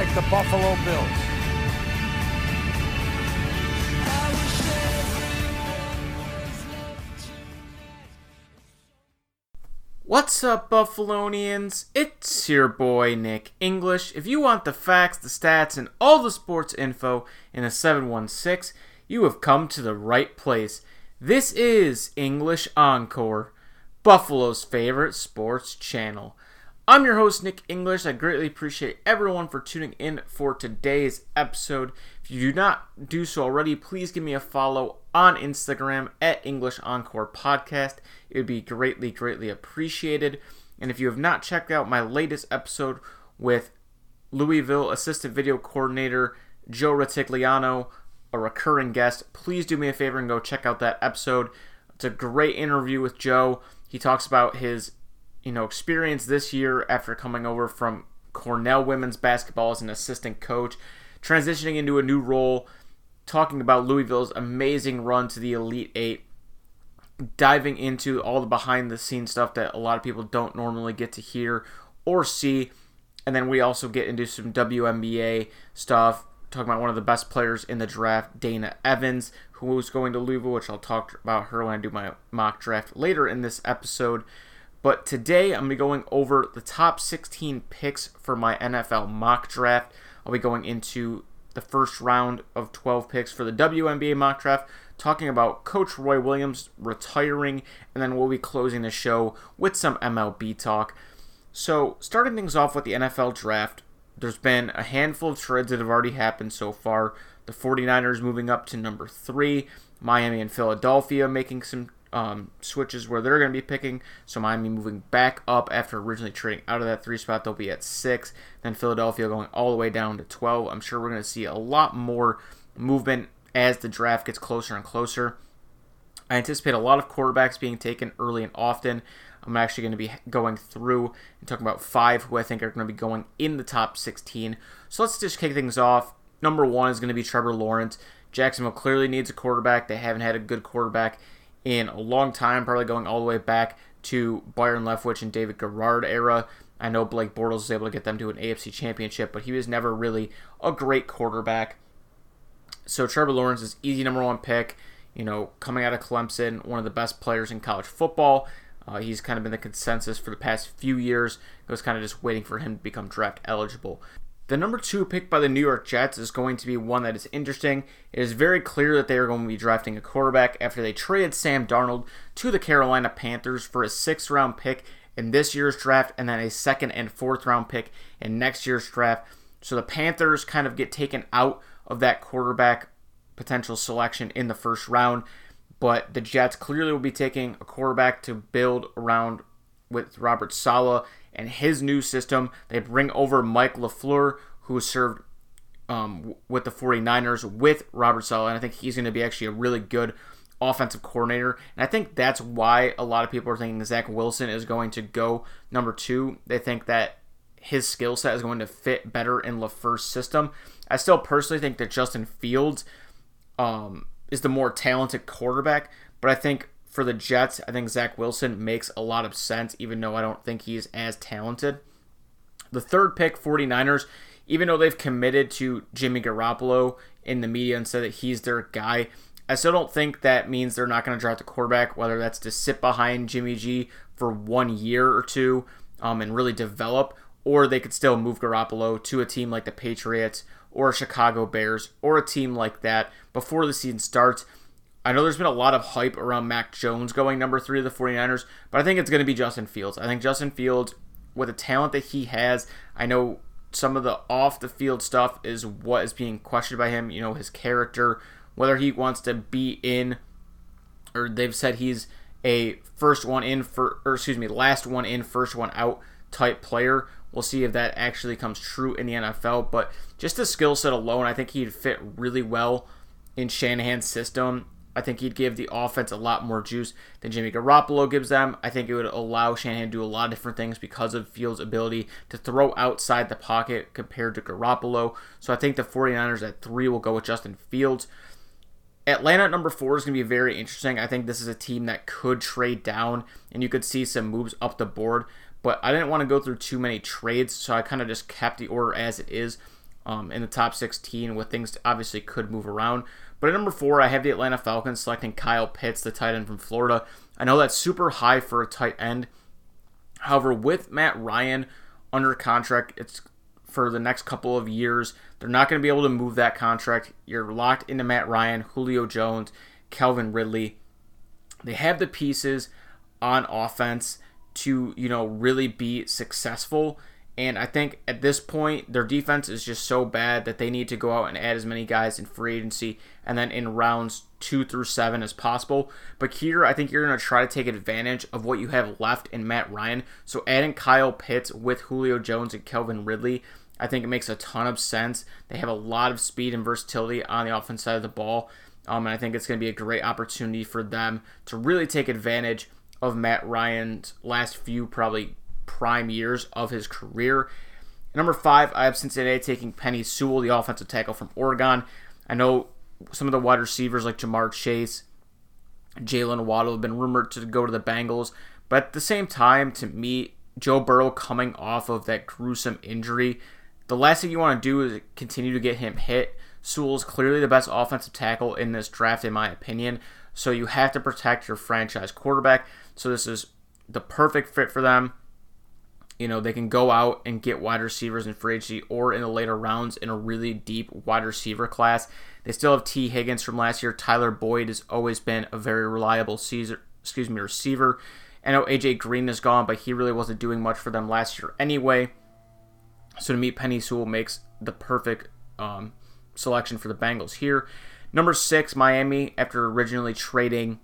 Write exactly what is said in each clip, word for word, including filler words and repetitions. like the Buffalo Bills. What's up, Buffalonians? It's your boy, Nick English. If you want the facts, the stats, and all the sports info in a seven one six, you have come to the right place. This is English Encore, Buffalo's favorite sports channel. I'm your host, Nick English. I greatly appreciate everyone for tuning in for today's episode. If you do not do so already, please give me a follow on Instagram at English Encore Podcast. It would be greatly, greatly appreciated. And if you have not checked out my latest episode with Louisville Assistant Video Coordinator Joe Retigliano, a recurring guest, please do me a favor and go check out that episode. It's a great interview with Joe. He talks about his you know, experience this year after coming over from Cornell women's basketball as an assistant coach, transitioning into a new role, talking about Louisville's amazing run to the Elite Eight, diving into all the behind-the-scenes stuff that a lot of people don't normally get to hear or see, and then we also get into some W N B A stuff, talking about one of the best players in the draft, Dana Evans, who's going to Louisville, which I'll talk about her when I do my mock draft later in this episode. But today, I'm going to be going over the top sixteen picks for my N F L mock draft. I'll be going into the first round of twelve picks for the W N B A mock draft, talking about Coach Roy Williams retiring, and then we'll be closing the show with some M L B talk. So, starting things off with the N F L draft, there's been a handful of trades that have already happened so far. The forty-niners moving up to number three, Miami and Philadelphia making some Um, switches where they're going to be picking. So Miami moving back up after originally trading out of that three spot. They'll be at six. Then Philadelphia going all the way down to twelve. I'm sure we're going to see a lot more movement as the draft gets closer and closer. I anticipate a lot of quarterbacks being taken early and often. I'm actually going to be going through and talking about five who I think are going to be going in the top sixteen. So let's just kick things off. Number one is going to be Trevor Lawrence. Jacksonville clearly needs a quarterback. They haven't had a good quarterback in a long time, probably going all the way back to Byron Leftwich and David Garrard era. I know Blake Bortles was able to get them to an A F C championship, but he was never really a great quarterback. So Trevor Lawrence is easy number one pick, you know, coming out of Clemson, one of the best players in college football. Uh, he's kind of been the consensus for the past few years. It was kind of just waiting for him to become draft eligible. The number two pick by the New York Jets is going to be one that is interesting. It is very clear that they are going to be drafting a quarterback after they traded Sam Darnold to the Carolina Panthers for a sixth-round pick in this year's draft and then a second and fourth-round pick in next year's draft. So the Panthers kind of get taken out of that quarterback potential selection in the first round, but the Jets clearly will be taking a quarterback to build around with Robert Saleh and his new system. They bring over Mike LaFleur, who served um, with the forty-niners with Robert Saleh, and I think he's going to be actually a really good offensive coordinator. And I think that's why a lot of people are thinking Zach Wilson is going to go number two. They think that his skill set is going to fit better in LaFleur's system. I still personally think that Justin Fields um, is the more talented quarterback, but I think for the Jets, I think Zach Wilson makes a lot of sense, even though I don't think he's as talented. The third pick, forty-niners, even though they've committed to Jimmy Garoppolo in the media and said that he's their guy, I still don't think that means they're not going to draft a quarterback, whether that's to sit behind Jimmy G for one year or two um, and really develop, or they could still move Garoppolo to a team like the Patriots or Chicago Bears or a team like that before the season starts. I know there's been a lot of hype around Mac Jones going number three to the forty-niners, but I think it's going to be Justin Fields. I think Justin Fields, with the talent that he has, I know some of the off-the-field stuff is what is being questioned by him, you know, his character, whether he wants to be in, or they've said he's a first one in, for, or excuse me, last one in, first one out type player. We'll see if that actually comes true in the N F L, but just the skill set alone, I think he'd fit really well in Shanahan's system. I think he'd give the offense a lot more juice than Jimmy Garoppolo gives them. I think it would allow Shanahan to do a lot of different things because of Fields' ability to throw outside the pocket compared to Garoppolo. So I think the forty-niners at three will go with Justin Fields. Atlanta at number four is going to be very interesting. I think this is a team that could trade down, and you could see some moves up the board. But I didn't want to go through too many trades, so I kind of just kept the order as it is. um, in the top sixteen, with things obviously could move around. But at number four, I have the Atlanta Falcons selecting Kyle Pitts, the tight end from Florida. I know that's super high for a tight end. However, with Matt Ryan under contract, it's for the next couple of years. They're not going to be able to move that contract. You're locked into Matt Ryan, Julio Jones, Kelvin Ridley. They have the pieces on offense to, you know, really be successful. And I think at this point, their defense is just so bad that they need to go out and add as many guys in free agency and then in rounds two through seven as possible. But here, I think you're going to try to take advantage of what you have left in Matt Ryan. So adding Kyle Pitts with Julio Jones and Kelvin Ridley, I think it makes a ton of sense. They have a lot of speed and versatility on the offense side of the ball. Um, and I think it's going to be a great opportunity for them to really take advantage of Matt Ryan's last few probably prime years of his career. At number five, I have Cincinnati taking Penei Sewell, the offensive tackle from Oregon. I know some of the wide receivers like Ja'Marr Chase, Jalen Waddle have been rumored to go to the Bengals. But at the same time, to me, Joe Burrow coming off of that gruesome injury, the last thing you want to do is continue to get him hit. Sewell's clearly the best offensive tackle in this draft, in my opinion. So you have to protect your franchise quarterback. So this is the perfect fit for them. You know, they can go out and get wide receivers in free agency or in the later rounds in a really deep wide receiver class. They still have T. Higgins from last year. Tyler Boyd has always been a very reliable Caesar, excuse me, receiver. I know A J. Green is gone, but he really wasn't doing much for them last year anyway. So to me, Penei Sewell makes the perfect um, selection for the Bengals here. Number six, Miami, after originally trading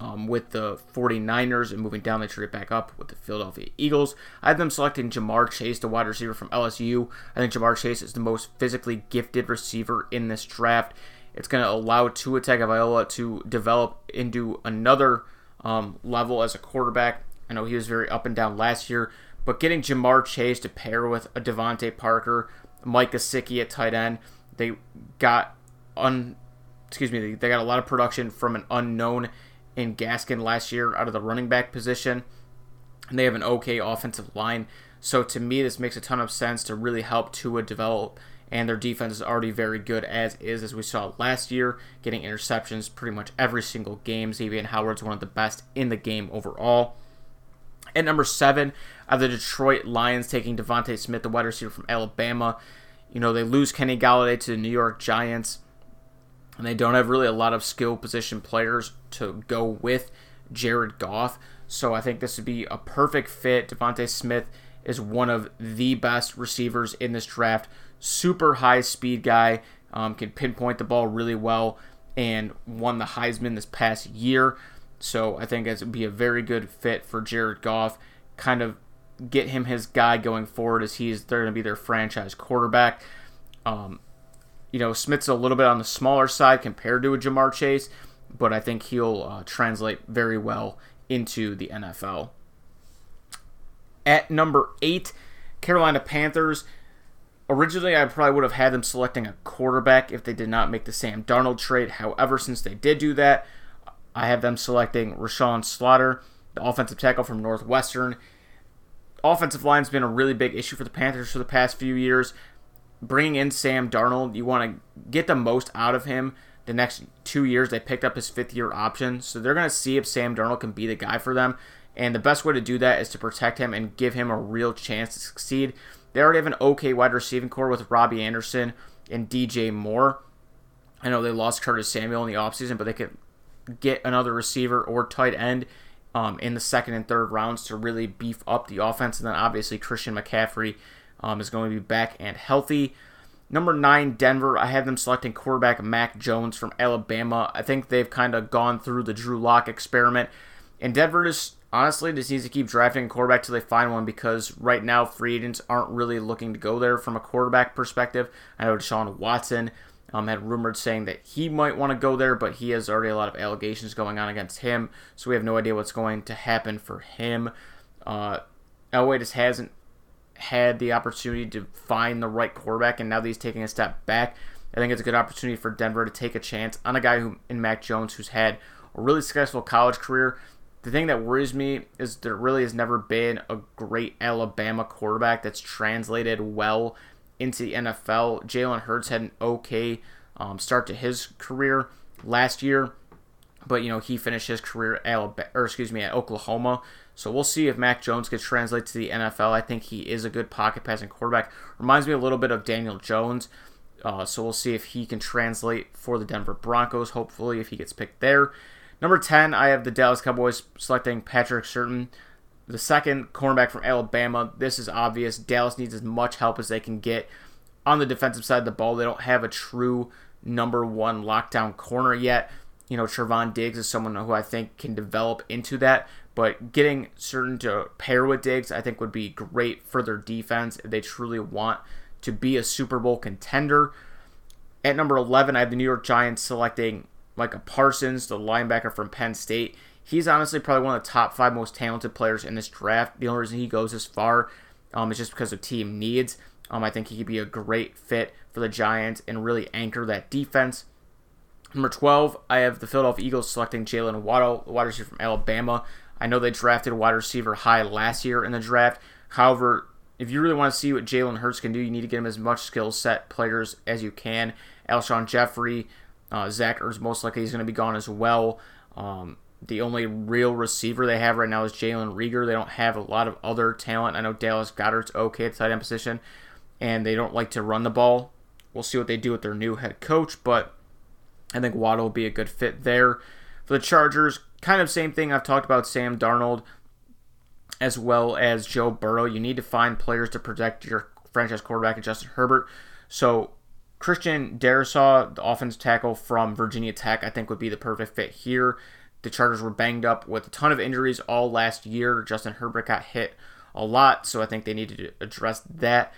Um, with the forty-niners and moving down, they trade it back up with the Philadelphia Eagles. I have them selecting Ja'Marr Chase, the wide receiver from L S U. I think Ja'Marr Chase is the most physically gifted receiver in this draft. It's going to allow Tua Tagovailoa to develop into another um, level as a quarterback. I know he was very up and down last year, but getting Ja'Marr Chase to pair with a Devontae Parker, Mike Gesicki at tight end, they got un, excuse me, they got a lot of production from an unknown in Gaskin last year out of the running back position, and they have an okay offensive line. So to me, this makes a ton of sense to really help Tua develop, and their defense is already very good as is, as we saw last year, getting interceptions pretty much every single game. Xavier Howard's one of the best in the game overall. At number seven, I have the Detroit Lions taking Devontae Smith, the wide receiver from Alabama. You know, they lose Kenny Galladay to the New York Giants, and they don't have really a lot of skill position players to go with Jared Goff. So I think this would be a perfect fit. Devontae Smith is one of the best receivers in this draft. Super high speed guy, um, can pinpoint the ball really well, and won the Heisman this past year. So I think this would be a very good fit for Jared Goff. Kind of get him his guy going forward, as he's they're going to be their franchise quarterback. Um, You know, Smith's a little bit on the smaller side compared to a Ja'Marr Chase, but I think he'll uh, translate very well into the N F L. At number eight, Carolina Panthers. Originally, I probably would have had them selecting a quarterback if they did not make the Sam Darnold trade. However, since they did do that, I have them selecting Rashawn Slater, the offensive tackle from Northwestern. Offensive line's been a really big issue for the Panthers for the past few years. Bringing in Sam Darnold, you want to get the most out of him. The next two years, they picked up his fifth-year option, so they're going to see if Sam Darnold can be the guy for them. And the best way to do that is to protect him and give him a real chance to succeed. They already have an okay wide receiving core with Robbie Anderson and D J Moore. I know they lost Curtis Samuel in the offseason, but they could get another receiver or tight end um, in the second and third rounds to really beef up the offense. And then obviously Christian McCaffrey Um, is going to be back and healthy. Number nine, Denver. I have them selecting quarterback Mac Jones from Alabama. I think they've kind of gone through the Drew Lock experiment, and Denver just honestly just needs to keep drafting a quarterback till they find one, because right now free agents aren't really looking to go there from a quarterback perspective. I know Deshaun Watson um, had rumored saying that he might want to go there, but he has already a lot of allegations going on against him, so we have no idea what's going to happen for him. Uh, Elway just hasn't had the opportunity to find the right quarterback, and now that he's taking a step back, I think it's a good opportunity for Denver to take a chance on a guy who, in Mac Jones, who's had a really successful college career. The thing that worries me is there really has never been a great Alabama quarterback that's translated well into the N F L. Jalen Hurts had an okay um, start to his career last year, but you know he finished his career at Alabama, or excuse me, at Oklahoma. So we'll see if Mac Jones could translate to the N F L. I think he is a good pocket passing quarterback. Reminds me a little bit of Daniel Jones. Uh, so we'll see if he can translate for the Denver Broncos, hopefully, if he gets picked there. Number ten, I have the Dallas Cowboys selecting Patrick Surtain, the second cornerback from Alabama. This is obvious. Dallas needs as much help as they can get on the defensive side of the ball. They don't have a true number one lockdown corner yet. You know, Trevon Diggs is someone who I think can develop into that. But getting Surtain to pair with Diggs, I think, would be great for their defense if they truly want to be a Super Bowl contender. At number eleven, I have the New York Giants selecting Micah Parsons, the linebacker from Penn State. He's honestly probably one of the top five most talented players in this draft. The only reason he goes this far um, is just because of team needs. Um, I think he could be a great fit for the Giants and really anchor that defense. Number twelve, I have the Philadelphia Eagles selecting Jalen Waddle, the wide receiver from Alabama. I know they drafted wide receiver high last year in the draft. However, if you really want to see what Jalen Hurts can do, you need to get him as much skill set players as you can. Alshon Jeffrey, uh, Zach Ertz, most likely he's going to be gone as well. Um, the only real receiver they have right now is Jalen Reagor. They don't have a lot of other talent. I know Dallas Goedert's okay at the tight end position, and they don't like to run the ball. We'll see what they do with their new head coach, but I think Waddle will be a good fit there. For the Chargers, kind of same thing. I've talked about Sam Darnold as well as Joe Burrow. You need to find players to protect your franchise quarterback and Justin Herbert. So Christian Darrisaw, the offensive tackle from Virginia Tech, I think would be the perfect fit here. The Chargers were banged up with a ton of injuries all last year. Justin Herbert got hit a lot, so I think they needed to address that.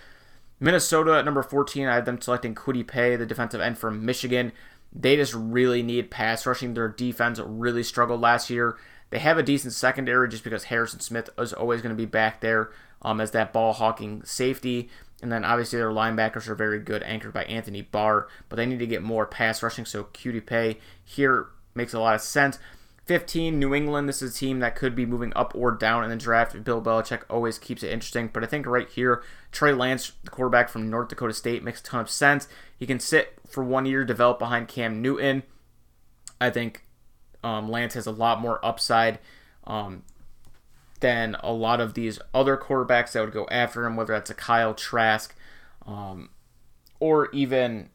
Minnesota at number fourteen, I have them selecting Kwity Paye, the defensive end from Michigan. They just really need pass rushing. Their defense really struggled last year. They have a decent secondary just because Harrison Smith is always going to be back there um, as that ball-hawking safety. And then obviously their linebackers are very good, anchored by Anthony Barr. But they need to get more pass rushing, so Kwity Paye here makes a lot of sense. fifteen, New England. This is a team that could be moving up or down in the draft. Bill Belichick always keeps it interesting. But I think right here, Trey Lance, the quarterback from North Dakota State, makes a ton of sense. He can sit for one year, develop behind Cam Newton. I think um, Lance has a lot more upside um, than a lot of these other quarterbacks that would go after him, whether that's a Kyle Trask um, or even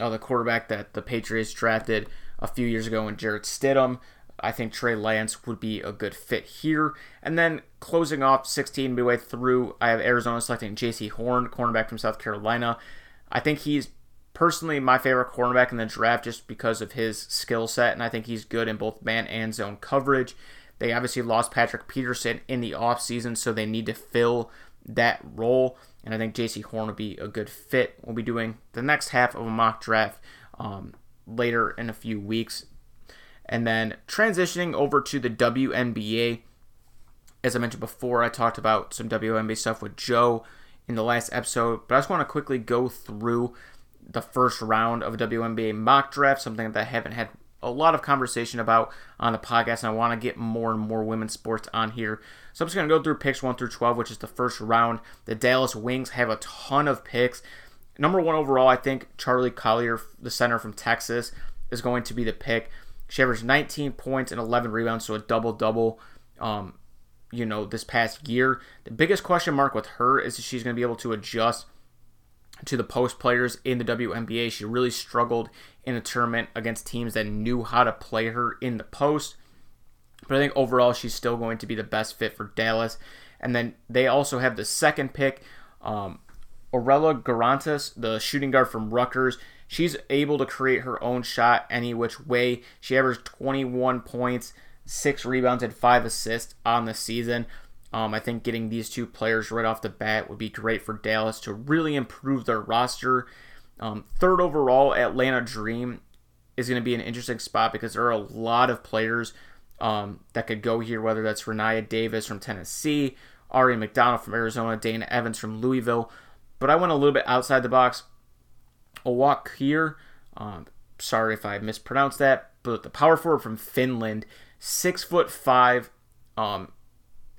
uh, the quarterback that the Patriots drafted a few years ago in Jarrett Stidham. I think Trey Lance would be a good fit here. And then closing off sixteen midway through, I have Arizona selecting J C Horn, cornerback from South Carolina. I think he's personally my favorite cornerback in the draft just because of his skill set, and I think he's good in both man and zone coverage. They obviously lost Patrick Peterson in the offseason, so they need to fill that role, and I think J C Horn would be a good fit. We'll be doing the next half of a mock draft um, later in a few weeks. And then transitioning over to the W N B A, as I mentioned before, I talked about some W N B A stuff with Joe in the last episode, but I just want to quickly go through the first round of W N B A mock draft, something that I haven't had a lot of conversation about on the podcast, and I want to get more and more women's sports on here. So I'm just going to go through picks one through twelve, which is the first round. The Dallas Wings have a ton of picks. Number one overall, I think Charlie Collier, the center from Texas, is going to be the pick. She averaged nineteen points and eleven rebounds, so a double-double, um, you know, this past year. The biggest question mark with her is that she's going to be able to adjust to the post players in the W N B A. She really struggled in a tournament against teams that knew how to play her in the post. But I think overall she's still going to be the best fit for Dallas. And then they also have the second pick, um, Orella Garantis, the shooting guard from Rutgers. She's able to create her own shot any which way. She averaged twenty-one points, six rebounds, and five assists on the season. Um, I think getting these two players right off the bat would be great for Dallas to really improve their roster. Um, third overall, Atlanta Dream is going to be an interesting spot because there are a lot of players um, that could go here, whether that's Rania Davis from Tennessee, Ari McDonald from Arizona, Dana Evans from Louisville. But I went a little bit outside the box. Owak here, um, sorry if I mispronounced that, but the power forward from Finland, six foot five, um,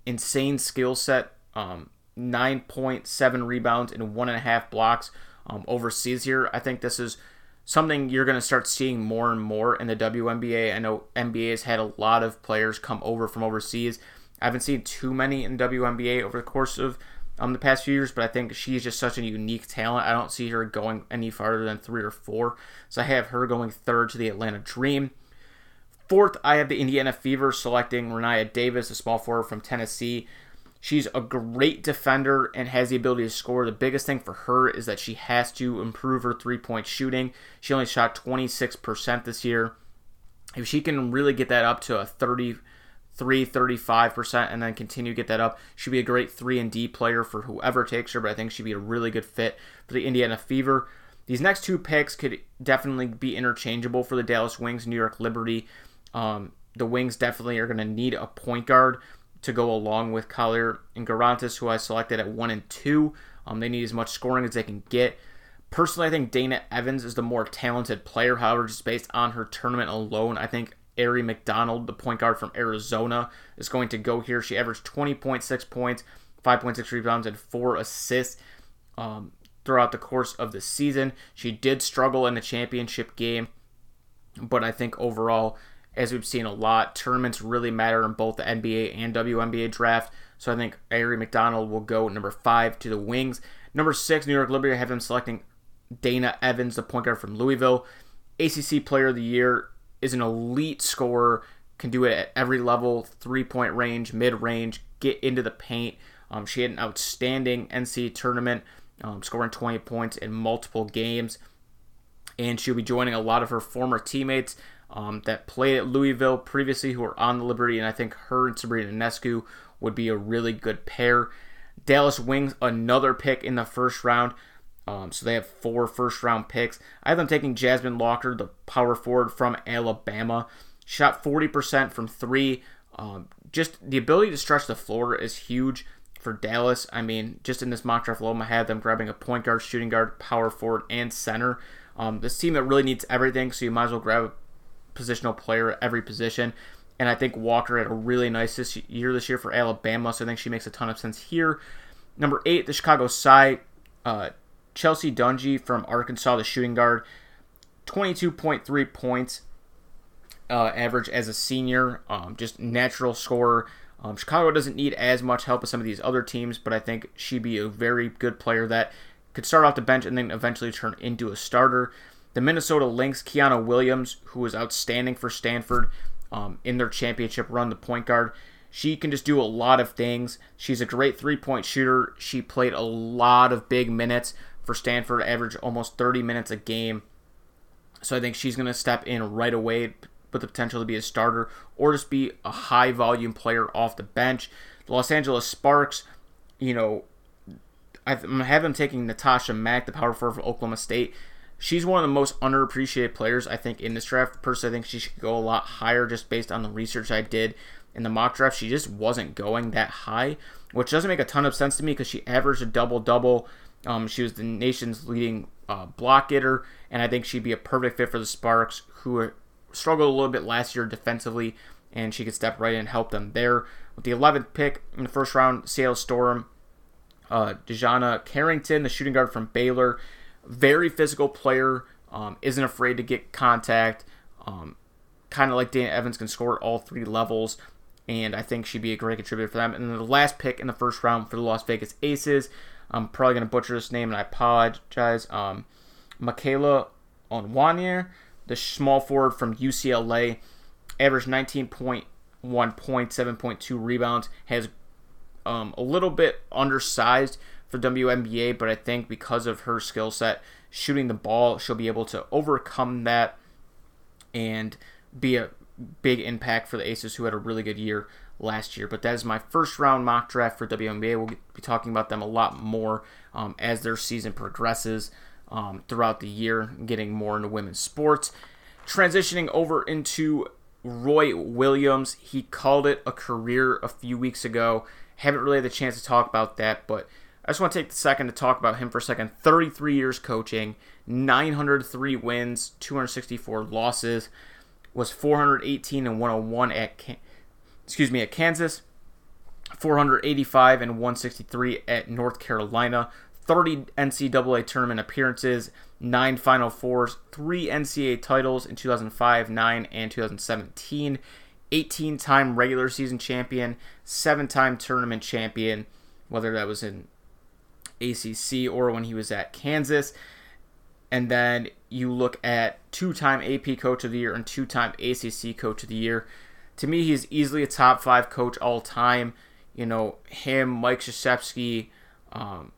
insane skill set, um, nine point seven rebounds and one and a half blocks um, overseas here. I think this is something you're going to start seeing more and more in the W N B A. I know N B A has had a lot of players come over from overseas. I haven't seen too many in W N B A over the course of um, the past few years, but I think she's just such a unique talent. I don't see her going any farther than three or four, so I have her going third to the Atlanta Dream. Fourth, I have the Indiana Fever selecting Rania Davis, a small forward from Tennessee. She's a great defender and has the ability to score. The biggest thing for her is that she has to improve her three-point shooting. She only shot twenty-six percent this year. If she can really get that up to a thirty-three, thirty-five percent and then continue to get that up, she'd be a great three and D player for whoever takes her, but I think she'd be a really good fit for the Indiana Fever. These next two picks could definitely be interchangeable for the Dallas Wings, New York Liberty. Um, the Wings definitely are going to need a point guard to go along with Collier and Garantis, who I selected at one and two. Um, they need as much scoring as they can get. Personally, I think Dana Evans is the more talented player. However, just based on her tournament alone, I think Ari McDonald, the point guard from Arizona, is going to go here. She averaged twenty point six points, five point six rebounds, and four assists um, throughout the course of the season. She did struggle in the championship game, but I think overall, as we've seen a lot, tournaments really matter in both the N B A and W N B A draft. So I think Ari McDonald will go number five to the Wings. Number six, New York Liberty, have them selecting Dana Evans, the point guard from Louisville. A C C Player of the Year, is an elite scorer, can do it at every level, three-point range, mid-range, get into the paint. Um, she had an outstanding N C A A tournament, um, scoring twenty points in multiple games. And she'll be joining a lot of her former teammates Um, that played at Louisville previously, who are on the Liberty, and I think her and Sabrina Ionescu would be a really good pair. Dallas Wings, another pick in the first round, um, so they have four first-round picks. I have them taking Jasmine Locker, the power forward from Alabama. Shot forty percent from three. Um, just the ability to stretch the floor is huge for Dallas. I mean, just in this mock draft alone, I had them grabbing a point guard, shooting guard, power forward, and center. Um, this team that really needs everything, so you might as well grab a positional player at every position, and I think Walker had a really nice this year this year for Alabama, so I think she makes a ton of sense here. Number eight, the Chicago Sky, uh, Chelsea Dungy from Arkansas, the shooting guard, twenty-two point three points uh, average as a senior, um, just natural scorer. Um, Chicago doesn't need as much help as some of these other teams, but I think she'd be a very good player that could start off the bench and then eventually turn into a starter. The Minnesota Lynx, Kiana Williams, who was outstanding for Stanford um, in their championship run, the point guard. She can just do a lot of things. She's a great three-point shooter. She played a lot of big minutes for Stanford, averaged almost thirty minutes a game. So I think she's going to step in right away with the potential to be a starter or just be a high-volume player off the bench. The Los Angeles Sparks, you know, I th- I'm going to have them taking Natasha Mack, the power forward from Oklahoma State. She's one of the most underappreciated players, I think, in this draft. Personally, I think she should go a lot higher just based on the research I did in the mock draft. She just wasn't going that high, which doesn't make a ton of sense to me because she averaged a double-double. Um, she was the nation's leading uh, block getter, and I think she'd be a perfect fit for the Sparks, who struggled a little bit last year defensively, and she could step right in and help them there. With the eleventh pick in the first round, Seattle Storm, uh, Dejana Carrington, the shooting guard from Baylor. Very physical player, um, isn't afraid to get contact. Um, kind of like Dana Evans, can score at all three levels, and I think she'd be a great contributor for them. And then the last pick in the first round for the Las Vegas Aces, I'm probably going to butcher this name, and I apologize. Um, Michaela Onwanier, the small forward from U C L A, averaged nineteen point one points, seven point two rebounds, has um, a little bit undersized for W N B A, but I think because of her skill set shooting the ball, she'll be able to overcome that and be a big impact for the Aces, who had a really good year last year. But that is my first round mock draft for W N B A. We'll be talking about them a lot more um, as their season progresses um, throughout the year, getting more into women's sports. Transitioning over into Roy Williams, he called it a career a few weeks ago. Haven't really had the chance to talk about that, but I just want to take the second to talk about him for a second. thirty-three years coaching, nine hundred three wins, two hundred sixty-four losses, was four hundred eighteen and one hundred one at, excuse me, at Kansas, four eighty-five and one sixty-three at North Carolina, thirty N C double A tournament appearances, nine Final Fours, three N C double A titles in two thousand five, nine, and two thousand seventeen, eighteen-time regular season champion, seven-time tournament champion, whether that was in A C C or when he was at Kansas. And then you look at two-time A P Coach of the Year and two-time A C C Coach of the Year. To me, he's easily a top five coach all time. You know, him, Mike Krzyzewski, um,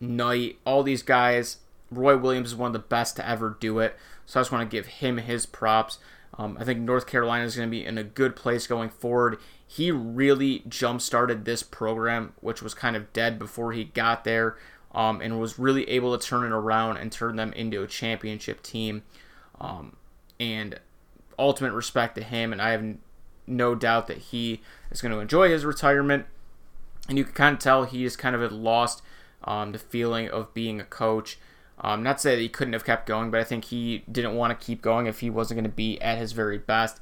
Knight, all these guys. Roy Williams is one of the best to ever do it. So I just want to give him his props. Um, I think North Carolina is going to be in a good place going forward. He really jump-started this program, which was kind of dead before he got there, um, and was really able to turn it around and turn them into a championship team. Um, and ultimate respect to him, and I have no doubt that he is going to enjoy his retirement. And you can kind of tell he is kind of lost um, the feeling of being a coach. Um, not to say that he couldn't have kept going, but I think he didn't want to keep going if he wasn't going to be at his very best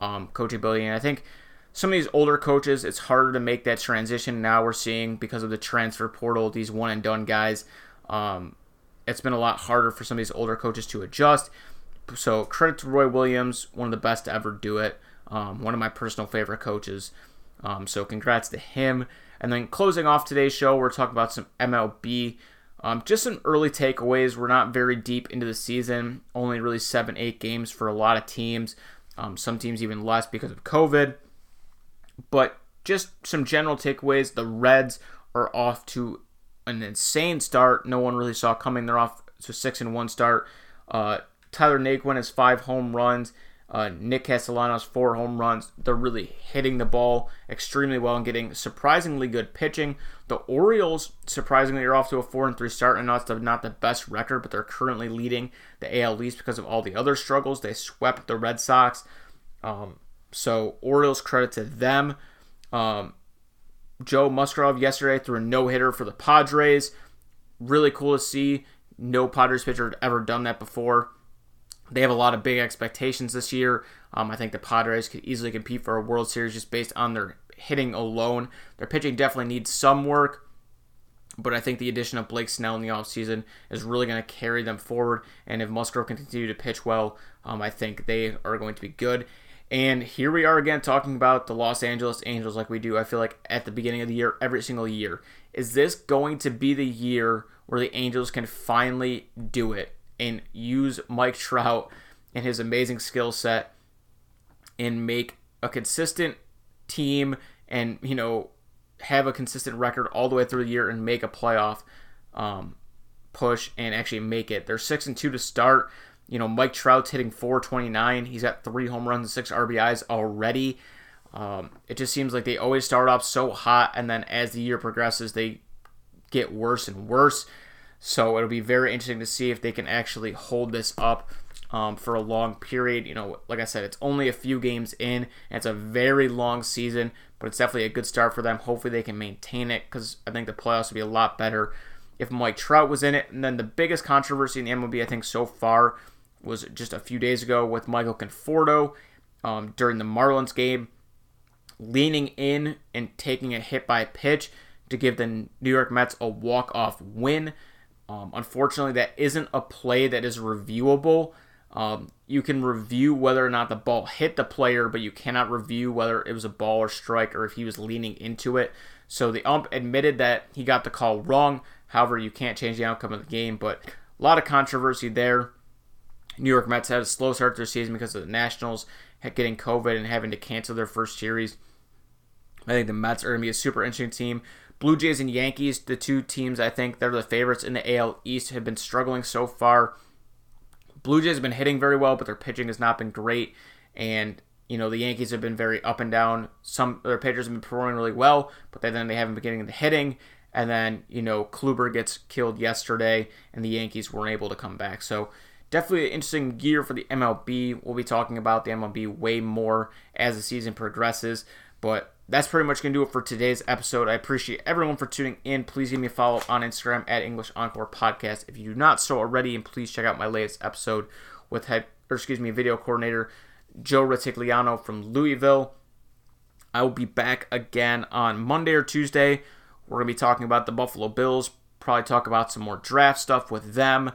um, coachability. And I think some of these older coaches, it's harder to make that transition. Now we're seeing, because of the transfer portal, these one-and-done guys, um, it's been a lot harder for some of these older coaches to adjust. So credit to Roy Williams, one of the best to ever do it, um, one of my personal favorite coaches. Um, so congrats to him. And then closing off today's show, we're talking about some M L B. Um, just some early takeaways. We're not very deep into the season, only really seven, eight games for a lot of teams, um, some teams even less because of COVID. But just some general takeaways. The Reds are off to an insane start. No one really saw coming. They're off to a six and one start. Uh, Tyler Naquin has five home runs. Uh, Nick Castellanos, four home runs. They're really hitting the ball extremely well and getting surprisingly good pitching. The Orioles, surprisingly, are off to a four and three start. I know it's not the best record, but they're currently leading the A L East because of all the other struggles. They swept the Red Sox. Um, so Orioles, credit to them. Um, Joe Musgrove yesterday threw a no-hitter for the Padres. Really cool to see. No Padres pitcher had ever done that before. They have a lot of big expectations this year. Um, I think the Padres could easily compete for a World Series just based on their hitting alone. Their pitching definitely needs some work, but I think the addition of Blake Snell in the offseason is really going to carry them forward. And if Musgrove can continue to pitch well, um, I think they are going to be good. And here we are again talking about the Los Angeles Angels like we do, I feel like, at the beginning of the year, every single year. Is this going to be the year where the Angels can finally do it and use Mike Trout and his amazing skill set and make a consistent team and, you know, have a consistent record all the way through the year and make a playoff um, push and actually make it? They're six and two to start. You know, Mike Trout's hitting four twenty-nine. He's got three home runs and six R B Is already. Um, it just seems like they always start off so hot, and then as the year progresses, they get worse and worse. So it'll be very interesting to see if they can actually hold this up um, for a long period. You know, like I said, it's only a few games in, and it's a very long season, but it's definitely a good start for them. Hopefully they can maintain it, because I think the playoffs would be a lot better if Mike Trout was in it. And then the biggest controversy in the M L B, I think, so far was just a few days ago with Michael Conforto um, during the Marlins game, leaning in and taking a hit by pitch to give the New York Mets a walk-off win. Um, unfortunately, that isn't a play that is reviewable. Um, you can review whether or not the ball hit the player, but you cannot review whether it was a ball or strike or if he was leaning into it. So the ump admitted that he got the call wrong. However, you can't change the outcome of the game, but a lot of controversy there. New York Mets had a slow start to their season because of the Nationals getting COVID and having to cancel their first series. I think the Mets are going to be a super interesting team. Blue Jays and Yankees, the two teams I think that are the favorites in the A L East, have been struggling so far. Blue Jays have been hitting very well, but their pitching has not been great. And, you know, the Yankees have been very up and down. Some their pitchers have been performing really well, but then they haven't been getting the hitting. And then, you know, Kluber gets killed yesterday, and the Yankees weren't able to come back. So definitely an interesting year for the M L B. We'll be talking about the M L B way more as the season progresses, but that's pretty much going to do it for today's episode. I appreciate everyone for tuning in. Please give me a follow on Instagram at English Encore Podcast if you do not so already, and please check out my latest episode with head, or excuse me, video coordinator Joe Retigliano from Louisville. I will be back again on Monday or Tuesday. We're going to be talking about the Buffalo Bills, probably talk about some more draft stuff with them.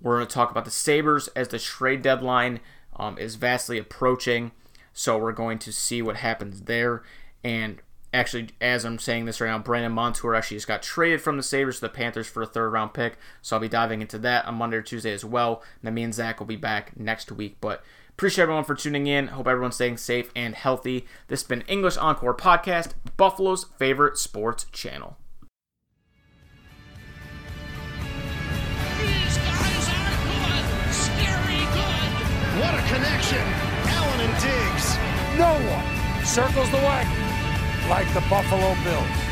We're going to talk about the Sabres as the trade deadline um, is vastly approaching. So we're going to see what happens there. And actually, as I'm saying this right now, Brandon Montour actually just got traded from the Sabres to the Panthers for a third-round pick. So I'll be diving into that on Monday or Tuesday as well. And then me and Zach will be back next week. But appreciate everyone for tuning in. Hope everyone's staying safe and healthy. This has been English Encore Podcast, Buffalo's favorite sports channel. These guys are good. Scary good. What a connection. Allen and Diggs. No one circles the wagon like the Buffalo Bills.